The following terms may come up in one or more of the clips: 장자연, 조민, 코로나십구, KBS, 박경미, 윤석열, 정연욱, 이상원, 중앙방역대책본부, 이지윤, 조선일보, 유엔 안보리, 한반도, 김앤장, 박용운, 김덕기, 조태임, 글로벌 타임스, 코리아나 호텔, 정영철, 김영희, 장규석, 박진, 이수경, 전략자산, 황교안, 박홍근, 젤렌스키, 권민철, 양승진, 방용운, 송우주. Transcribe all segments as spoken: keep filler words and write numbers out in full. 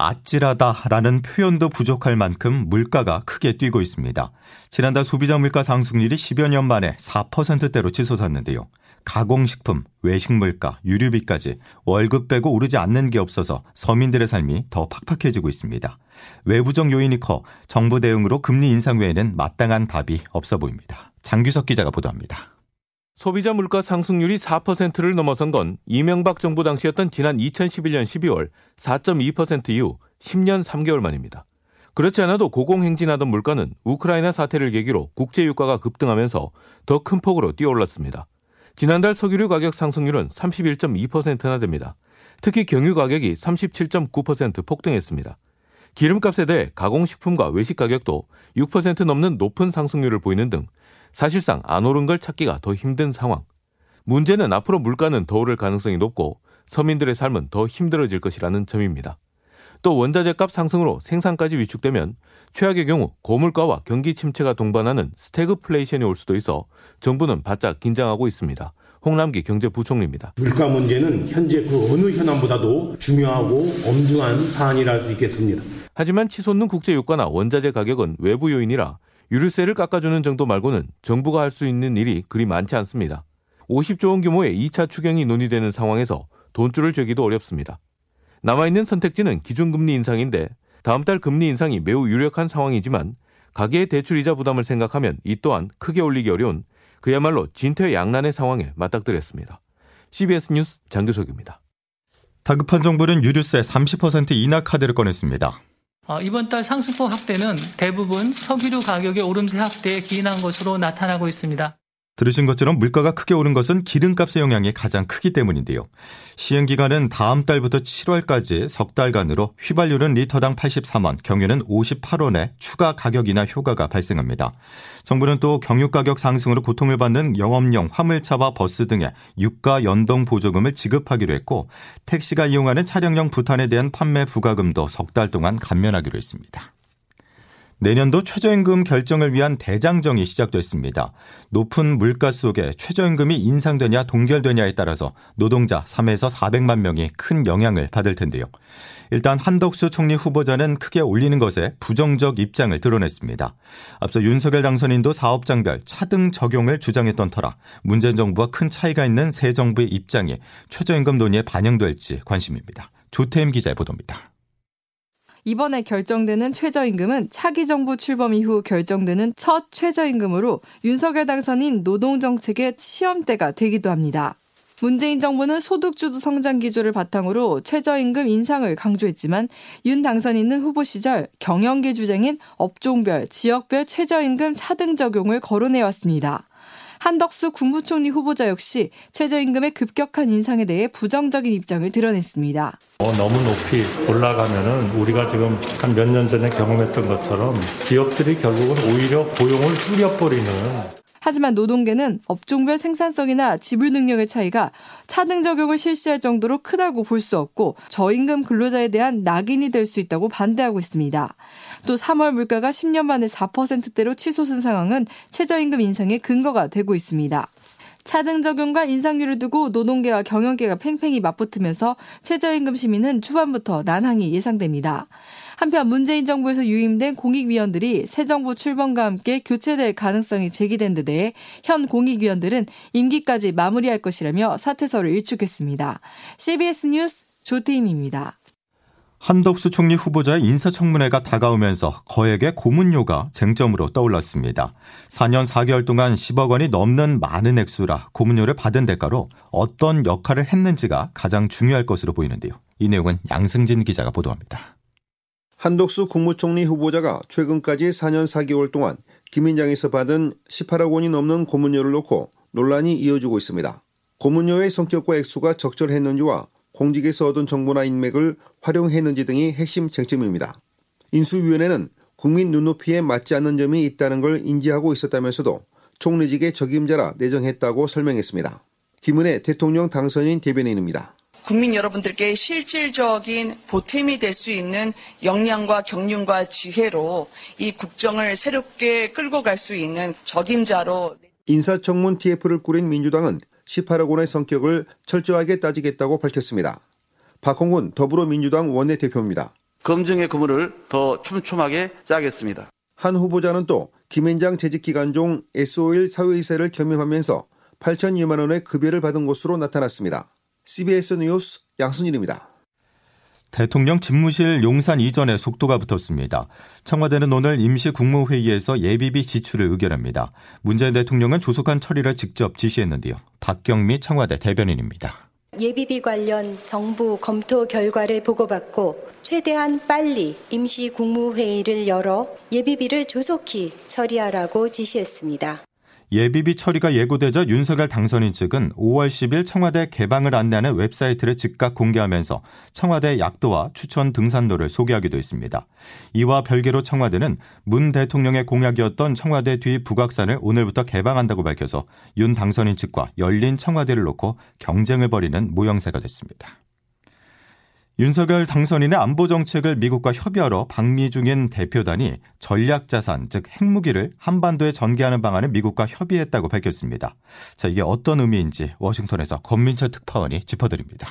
아찔하다라는 표현도 부족할 만큼 물가가 크게 뛰고 있습니다. 지난달 소비자 물가 상승률이 십여 년 만에 사 퍼센트대로 치솟았는데요. 가공식품, 외식 물가, 유류비까지 월급 빼고 오르지 않는 게 없어서 서민들의 삶이 더 팍팍해지고 있습니다. 외부적 요인이 커 정부 대응으로 금리 인상 외에는 마땅한 답이 없어 보입니다. 장규석 기자가 보도합니다. 소비자 물가 상승률이 사 퍼센트를 넘어선 건 이명박 정부 당시였던 지난 이천십일년 십이월 사 점 이 퍼센트 이후 십 년 삼 개월 만입니다. 그렇지 않아도 고공행진하던 물가는 우크라이나 사태를 계기로 국제유가가 급등하면서 더 큰 폭으로 뛰어올랐습니다. 지난달 석유류 가격 상승률은 삼십일 점 이 퍼센트나 됩니다. 특히 경유 가격이 삼십칠 점 구 퍼센트 폭등했습니다. 기름값에 대해 가공식품과 외식 가격도 육 퍼센트 넘는 높은 상승률을 보이는 등 사실상 안 오른 걸 찾기가 더 힘든 상황. 문제는 앞으로 물가는 더 오를 가능성이 높고 서민들의 삶은 더 힘들어질 것이라는 점입니다. 또 원자재값 상승으로 생산까지 위축되면 최악의 경우 고물가와 경기 침체가 동반하는 스태그플레이션이 올 수도 있어 정부는 바짝 긴장하고 있습니다. 홍남기 경제부총리입니다. 물가 문제는 현재 그 어느 현안보다도 중요하고 엄중한 사안이라 할 수 있겠습니다. 하지만 치솟는 국제유가나 원자재 가격은 외부 요인이라 유류세를 깎아주는 정도 말고는 정부가 할 수 있는 일이 그리 많지 않습니다. 오십조 원 규모의 이 차 추경이 논의되는 상황에서 돈줄을 재기도 어렵습니다. 남아있는 선택지는 기준금리 인상인데 다음 달 금리 인상이 매우 유력한 상황이지만 가계의 대출이자 부담을 생각하면 이 또한 크게 올리기 어려운 그야말로 진퇴양난의 상황에 맞닥뜨렸습니다. 씨비에스 뉴스 장규석입니다. 다급한 정부는 유류세 삼십 퍼센트 인하 카드를 꺼냈습니다. 이번 달 상승폭 확대는 대부분 석유류 가격의 오름세 확대에 기인한 것으로 나타나고 있습니다. 들으신 것처럼 물가가 크게 오른 것은 기름값의 영향이 가장 크기 때문인데요. 시행기간은 다음 달부터 칠월까지 석 달간으로 휘발유는 리터당 팔십삼 원, 경유는 오십팔 원의 추가 가격 인하 효과가 발생합니다. 정부는 또 경유 가격 상승으로 고통을 받는 영업용 화물차와 버스 등의 유가 연동 보조금을 지급하기로 했고 택시가 이용하는 차량용 부탄에 대한 판매 부과금도 석 달 동안 감면하기로 했습니다. 내년도 최저임금 결정을 위한 대장정이 시작됐습니다. 높은 물가 속에 최저임금이 인상되냐 동결되냐에 따라서 노동자 삼에서 사백만 명이 큰 영향을 받을 텐데요. 일단 한덕수 총리 후보자는 크게 올리는 것에 부정적 입장을 드러냈습니다. 앞서 윤석열 당선인도 사업장별 차등 적용을 주장했던 터라 문재인 정부와 큰 차이가 있는 새 정부의 입장이 최저임금 논의에 반영될지 관심입니다. 조태임 기자의 보도입니다. 이번에 결정되는 최저임금은 차기 정부 출범 이후 결정되는 첫 최저임금으로 윤석열 당선인 노동정책의 시험대가 되기도 합니다. 문재인 정부는 소득주도 성장 기조를 바탕으로 최저임금 인상을 강조했지만 윤 당선인은 후보 시절 경영계 주장인 업종별, 지역별 최저임금 차등 적용을 거론해왔습니다. 한덕수 국무총리 후보자 역시 최저임금의 급격한 인상에 대해 부정적인 입장을 드러냈습니다. 어, 너무 높이 올라가면은 우리가 지금 한 몇 년 전에 경험했던 것처럼 기업들이 결국은 오히려 고용을 줄여버리는. 하지만 노동계는 업종별 생산성이나 지불 능력의 차이가 차등 적용을 실시할 정도로 크다고 볼 수 없고 저임금 근로자에 대한 낙인이 될 수 있다고 반대하고 있습니다. 또 삼월 물가가 십 년 만에 사 퍼센트대로 치솟은 상황은 최저임금 인상의 근거가 되고 있습니다. 차등 적용과 인상률을 두고 노동계와 경영계가 팽팽히 맞붙으면서 최저임금 심의는 초반부터 난항이 예상됩니다. 한편 문재인 정부에서 유임된 공익위원들이 새 정부 출범과 함께 교체될 가능성이 제기된 데 대해 현 공익위원들은 임기까지 마무리할 것이라며 사퇴서를 일축했습니다. 씨비에스 뉴스 조태임입니다. 한덕수 총리 후보자의 인사청문회가 다가오면서 거액의 고문료가 쟁점으로 떠올랐습니다. 사 년 사 개월 동안 십억 원이 넘는 많은 액수라 고문료를 받은 대가로 어떤 역할을 했는지가 가장 중요할 것으로 보이는데요. 이 내용은 양승진 기자가 보도합니다. 한덕수 국무총리 후보자가 최근까지 사 년 사 개월 동안 김인장에서 받은 십팔억 원이 넘는 고문료를 놓고 논란이 이어지고 있습니다. 고문료의 성격과 액수가 적절했는지와 공직에서 얻은 정보나 인맥을 활용했는지 등이 핵심 쟁점입니다. 인수위원회는 국민 눈높이에 맞지 않는 점이 있다는 걸 인지하고 있었다면서도 총리직의 적임자라 내정했다고 설명했습니다. 김은혜 대통령 당선인 대변인입니다. 국민 여러분들께 실질적인 보탬이 될 수 있는 역량과 경륜과 지혜로 이 국정을 새롭게 끌고 갈 수 있는 적임자로. 인사청문 티에프를 꾸린 민주당은 십팔억 원의 성격을 철저하게 따지겠다고 밝혔습니다. 박홍근 더불어민주당 원내대표입니다. 검증의 그물을 더 촘촘하게 짜겠습니다. 한 후보자는 또 김앤장 재직 기간 중 에스오일 사회이사를 겸임하면서 팔천이만 원의 급여를 받은 것으로 나타났습니다. 씨비에스 뉴스 양순일입니다. 대통령 집무실 용산 이전에 속도가 붙었습니다. 청와대는 오늘 임시 국무회의에서 예비비 지출을 의결합니다. 문재인 대통령은 조속한 처리를 직접 지시했는데요. 박경미 청와대 대변인입니다. 예비비 관련 정부 검토 결과를 보고받고 최대한 빨리 임시 국무회의를 열어 예비비를 조속히 처리하라고 지시했습니다. 예비비 처리가 예고되자 윤석열 당선인 측은 오월 십일 청와대 개방을 안내하는 웹사이트를 즉각 공개하면서 청와대 약도와 추천 등산로를 소개하기도 했습니다. 이와 별개로 청와대는 문 대통령의 공약이었던 청와대 뒤 북악산을 오늘부터 개방한다고 밝혀서 윤 당선인 측과 열린 청와대를 놓고 경쟁을 벌이는 모양새가 됐습니다. 윤석열 당선인의 안보 정책을 미국과 협의하러 방미 중인 대표단이 전략자산, 즉 핵무기를 한반도에 전개하는 방안을 미국과 협의했다고 밝혔습니다. 자, 이게 어떤 의미인지 워싱턴에서 권민철 특파원이 짚어드립니다.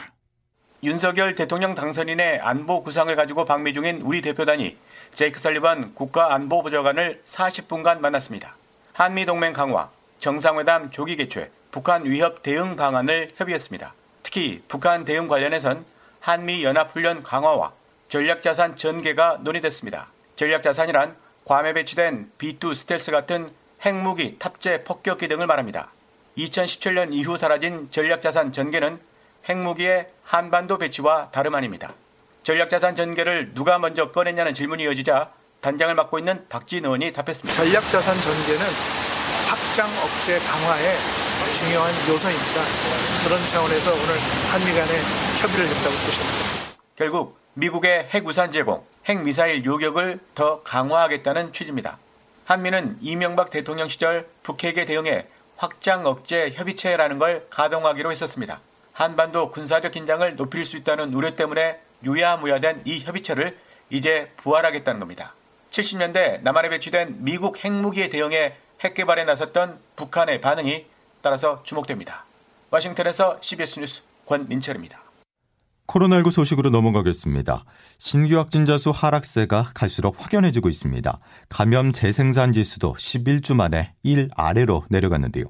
윤석열 대통령 당선인의 안보 구상을 가지고 방미 중인 우리 대표단이 제이크 설리반 국가안보보좌관을 사십 분간 만났습니다. 한미동맹 강화, 정상회담 조기 개최, 북한 위협 대응 방안을 협의했습니다. 특히 북한 대응 관련해선 한미연합훈련 강화와 전략자산 전개가 논의됐습니다. 전략자산이란 괌에 배치된 비 투 스텔스 같은 핵무기, 탑재, 폭격기 등을 말합니다. 이천십칠 년 이후 사라진 전략자산 전개는 핵무기의 한반도 배치와 다름 아닙니다. 전략자산 전개를 누가 먼저 꺼냈냐는 질문이 이어지자 단장을 맡고 있는 박진 의원이 답했습니다. 전략자산 전개는 확장 억제 강화에 중요한 요소입니다. 그런 차원에서 오늘 한미 간에 협의를 했다고 보시면 됩니다. 결국 미국의 핵우산 제공, 핵미사일 요격을 더 강화하겠다는 취지입니다. 한미는 이명박 대통령 시절 북핵에 대응해 확장 억제 협의체라는 걸 가동하기로 했었습니다. 한반도 군사적 긴장을 높일 수 있다는 우려 때문에 유야무야된 이 협의체를 이제 부활하겠다는 겁니다. 칠십 년대 남한에 배치된 미국 핵무기에 대응해 핵개발에 나섰던 북한의 반응이 따라서 주목됩니다. 워싱턴에서 씨비에스 뉴스 권민철입니다. 코로나십구 소식으로 넘어가겠습니다. 신규 확진자 수 하락세가 갈수록 확연해지고 있습니다. 감염 재생산 지수도 십일 주 만에 일 아래로 내려갔는데요.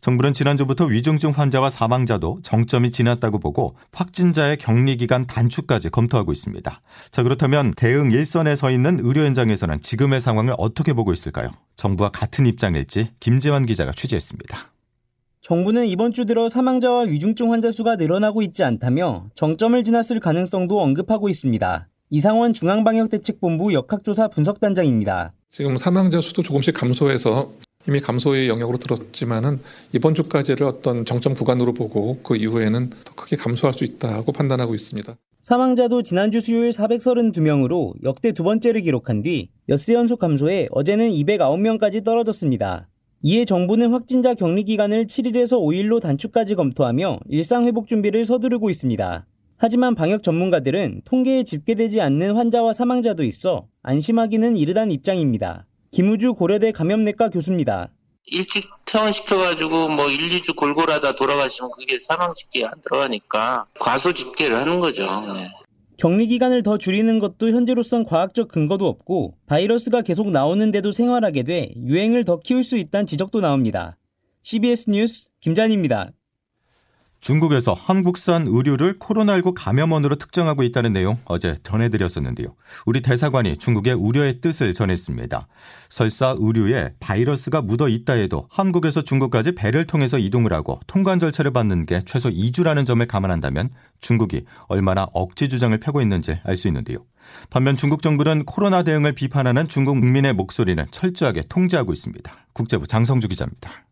정부는 지난주부터 위중증 환자와 사망자도 정점이 지났다고 보고 확진자의 격리기간 단축까지 검토하고 있습니다. 자, 그렇다면 대응 일선에 서 있는 의료 현장에서는 지금의 상황을 어떻게 보고 있을까요? 정부와 같은 입장일지 김재환 기자가 취재했습니다. 정부는 이번 주 들어 사망자와 위중증 환자 수가 늘어나고 있지 않다며 정점을 지났을 가능성도 언급하고 있습니다. 이상원 중앙방역대책본부 역학조사 분석단장입니다. 지금 사망자 수도 조금씩 감소해서 이미 감소의 영역으로 들었지만은 이번 주까지를 어떤 정점 구간으로 보고 그 이후에는 더 크게 감소할 수 있다고 판단하고 있습니다. 사망자도 지난주 수요일 사백삼십이 명으로 역대 두 번째를 기록한 뒤 엿새 연속 감소해 어제는 이백구 명까지 떨어졌습니다. 이에 정부는 확진자 격리 기간을 칠 일에서 오 일로 단축까지 검토하며 일상 회복 준비를 서두르고 있습니다. 하지만 방역 전문가들은 통계에 집계되지 않는 환자와 사망자도 있어 안심하기는 이르단 입장입니다. 김우주 고려대 감염내과 교수입니다. 일찍 퇴원시켜가지고 뭐 일, 이 주 골고루 하다 돌아가시면 그게 사망 집계에 안 들어가니까 과소 집계를 하는 거죠. 네. 격리 기간을 더 줄이는 것도 현재로선 과학적 근거도 없고 바이러스가 계속 나오는데도 생활하게 돼 유행을 더 키울 수 있다는 지적도 나옵니다. 씨비에스 뉴스 김잔입니다. 중국에서 한국산 의류를 코로나십구 감염원으로 특정하고 있다는 내용 어제 전해드렸었는데요. 우리 대사관이 중국의 우려의 뜻을 전했습니다. 설사 의류에 바이러스가 묻어 있다 해도 한국에서 중국까지 배를 통해서 이동을 하고 통관 절차를 밟는 게 최소 이 주라는 점을 감안한다면 중국이 얼마나 억지 주장을 펴고 있는지 알 수 있는데요. 반면 중국 정부는 코로나 대응을 비판하는 중국 국민의 목소리는 철저하게 통제하고 있습니다. 국제부 장성주 기자입니다.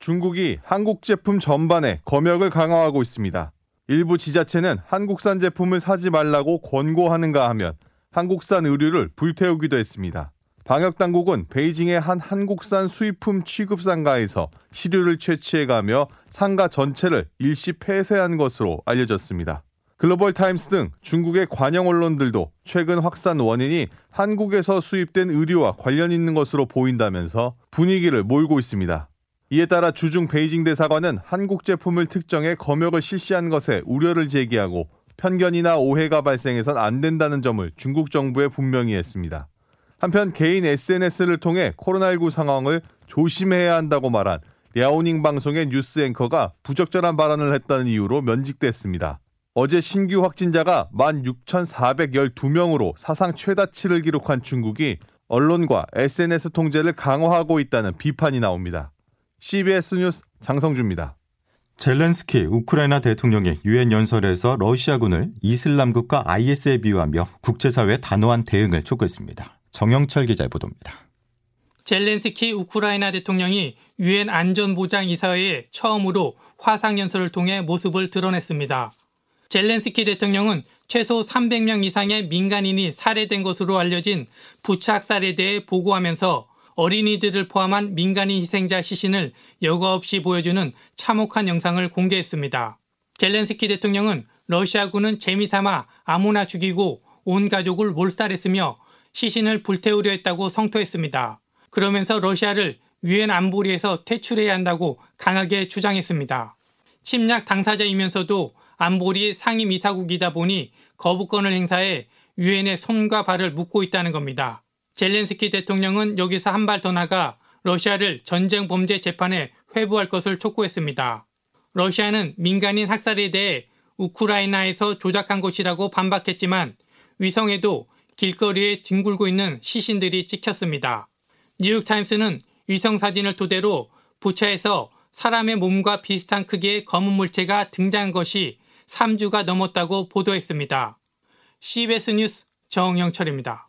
중국이 한국 제품 전반에 검역을 강화하고 있습니다. 일부 지자체는 한국산 제품을 사지 말라고 권고하는가 하면 한국산 의류를 불태우기도 했습니다. 방역당국은 베이징의 한 한국산 수입품 취급 상가에서 시료를 채취해가며 상가 전체를 일시 폐쇄한 것으로 알려졌습니다. 글로벌 타임스 등 중국의 관영 언론들도 최근 확산 원인이 한국에서 수입된 의료와 관련 있는 것으로 보인다면서 분위기를 몰고 있습니다. 이에 따라 주중 베이징 대사관은 한국 제품을 특정해 검역을 실시한 것에 우려를 제기하고 편견이나 오해가 발생해선 안 된다는 점을 중국 정부에 분명히 했습니다. 한편 개인 에스엔에스를 통해 코로나십구 상황을 조심해야 한다고 말한 랴오닝 방송의 뉴스 앵커가 부적절한 발언을 했다는 이유로 면직됐습니다. 어제 신규 확진자가 만 육천사백십이 명으로 사상 최다치를 기록한 중국이 언론과 에스엔에스 통제를 강화하고 있다는 비판이 나옵니다. 씨비에스 뉴스 장성주입니다. 젤렌스키 우크라이나 대통령이 유엔 연설에서 러시아군을 이슬람국과 아이에스에 비유하며 국제사회의 단호한 대응을 촉구했습니다. 정영철 기자의 보도입니다. 젤렌스키 우크라이나 대통령이 유엔 안전보장이사회에 처음으로 화상연설을 통해 모습을 드러냈습니다. 젤렌스키 대통령은 최소 삼백 명 이상의 민간인이 살해된 것으로 알려진 부착살에 대해 보고하면서 어린이들을 포함한 민간인 희생자 시신을 여과 없이 보여주는 참혹한 영상을 공개했습니다. 젤렌스키 대통령은 러시아군은 재미삼아 아무나 죽이고 온 가족을 몰살했으며 시신을 불태우려 했다고 성토했습니다. 그러면서 러시아를 유엔 안보리에서 퇴출해야 한다고 강하게 주장했습니다. 침략 당사자이면서도 안보리 상임이사국이다 보니 거부권을 행사해 유엔의 손과 발을 묶고 있다는 겁니다. 젤렌스키 대통령은 여기서 한 발 더 나가 러시아를 전쟁 범죄 재판에 회부할 것을 촉구했습니다. 러시아는 민간인 학살에 대해 우크라이나에서 조작한 것이라고 반박했지만 위성에도 길거리에 뒹굴고 있는 시신들이 찍혔습니다. 뉴욕타임스는 위성 사진을 토대로 부차에서 사람의 몸과 비슷한 크기의 검은 물체가 등장한 것이 삼 주가 넘었다고 보도했습니다. 씨비에스 뉴스 정영철입니다.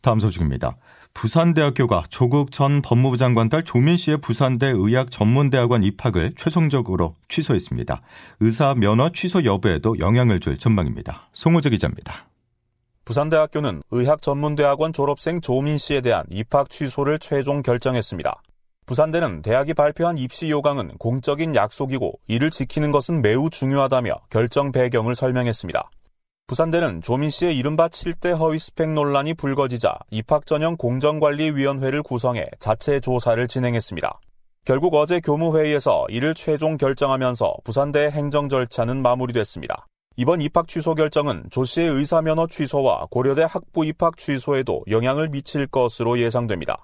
다음 소식입니다. 부산대학교가 조국 전 법무부 장관 딸 조민 씨의 부산대 의학전문대학원 입학을 최종적으로 취소했습니다. 의사 면허 취소 여부에도 영향을 줄 전망입니다. 송우주 기자입니다. 부산대학교는 의학전문대학원 졸업생 조민 씨에 대한 입학 취소를 최종 결정했습니다. 부산대는 대학이 발표한 입시 요강은 공적인 약속이고 이를 지키는 것은 매우 중요하다며 결정 배경을 설명했습니다. 부산대는 조민 씨의 이른바 칠 대 허위 스펙 논란이 불거지자 입학전형 공정관리위원회를 구성해 자체 조사를 진행했습니다. 결국 어제 교무회의에서 이를 최종 결정하면서 부산대의 행정 절차는 마무리됐습니다. 이번 입학 취소 결정은 조 씨의 의사 면허 취소와 고려대 학부 입학 취소에도 영향을 미칠 것으로 예상됩니다.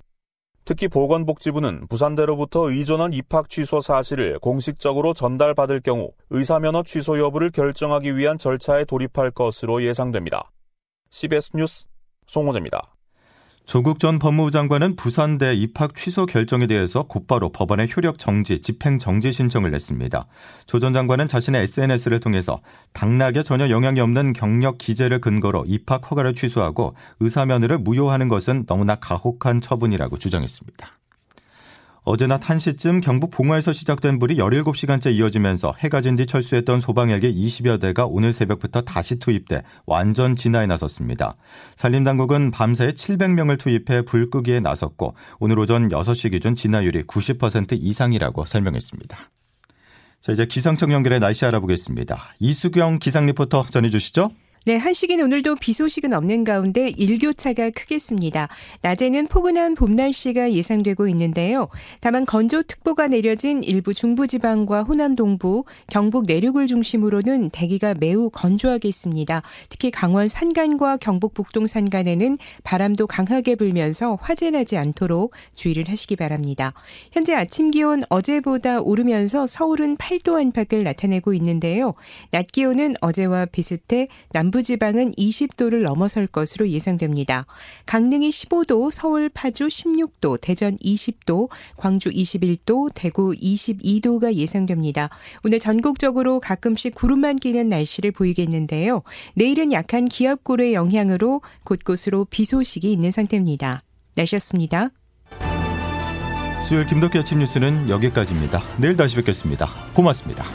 특히 보건복지부는 부산대로부터 의전원 입학 취소 사실을 공식적으로 전달받을 경우 의사면허 취소 여부를 결정하기 위한 절차에 돌입할 것으로 예상됩니다. 씨비에스 뉴스 송호재입니다. 조국 전 법무부 장관은 부산대 입학 취소 결정에 대해서 곧바로 법원에 효력 정지, 집행 정지 신청을 냈습니다. 조 전 장관은 자신의 에스엔에스를 통해서 당락에 전혀 영향이 없는 경력 기재를 근거로 입학 허가를 취소하고 의사면허를 무효하는 것은 너무나 가혹한 처분이라고 주장했습니다. 어제 낮 한 시쯤 경북 봉화에서 시작된 불이 열일곱 시간째 이어지면서 해가 진 뒤 철수했던 소방헬기 이십여 대가 오늘 새벽부터 다시 투입돼 완전 진화에 나섰습니다. 산림당국은 밤새 칠백 명을 투입해 불 끄기에 나섰고 오늘 오전 여섯 시 기준 진화율이 구십 퍼센트 이상이라고 설명했습니다. 자, 이제 기상청 연결해 날씨 알아보겠습니다. 이수경 기상 리포터 전해주시죠. 네, 한식인 오늘도 비 소식은 없는 가운데 일교차가 크겠습니다. 낮에는 포근한 봄 날씨가 예상되고 있는데요. 다만 건조특보가 내려진 일부 중부지방과 호남 동부, 경북 내륙을 중심으로는 대기가 매우 건조하겠습니다. 특히 강원 산간과 경북 북동 산간에는 바람도 강하게 불면서 화재나지 않도록 주의를 하시기 바랍니다. 현재 아침 기온 어제보다 오르면서 서울은 팔 도 안팎을 나타내고 있는데요. 낮 기온은 어제와 비슷해 남부 지방은 이십 도를 넘어설 것으로 예상됩니다. 강릉이 십오 도, 서울, 파주 십육 도, 대전 이십 도, 광주 이십일 도, 대구 이십이 도가 예상됩니다. 오늘 전국적으로 가끔씩 구름만 끼는 날씨를 보이겠는데요. 내일은 약한 기압골의 영향으로 곳곳으로 비 소식이 있는 상태입니다. 날씨였습니다. 수요일 김덕기 아침 뉴스는 여기까지입니다. 내일 다시 뵙겠습니다. 고맙습니다.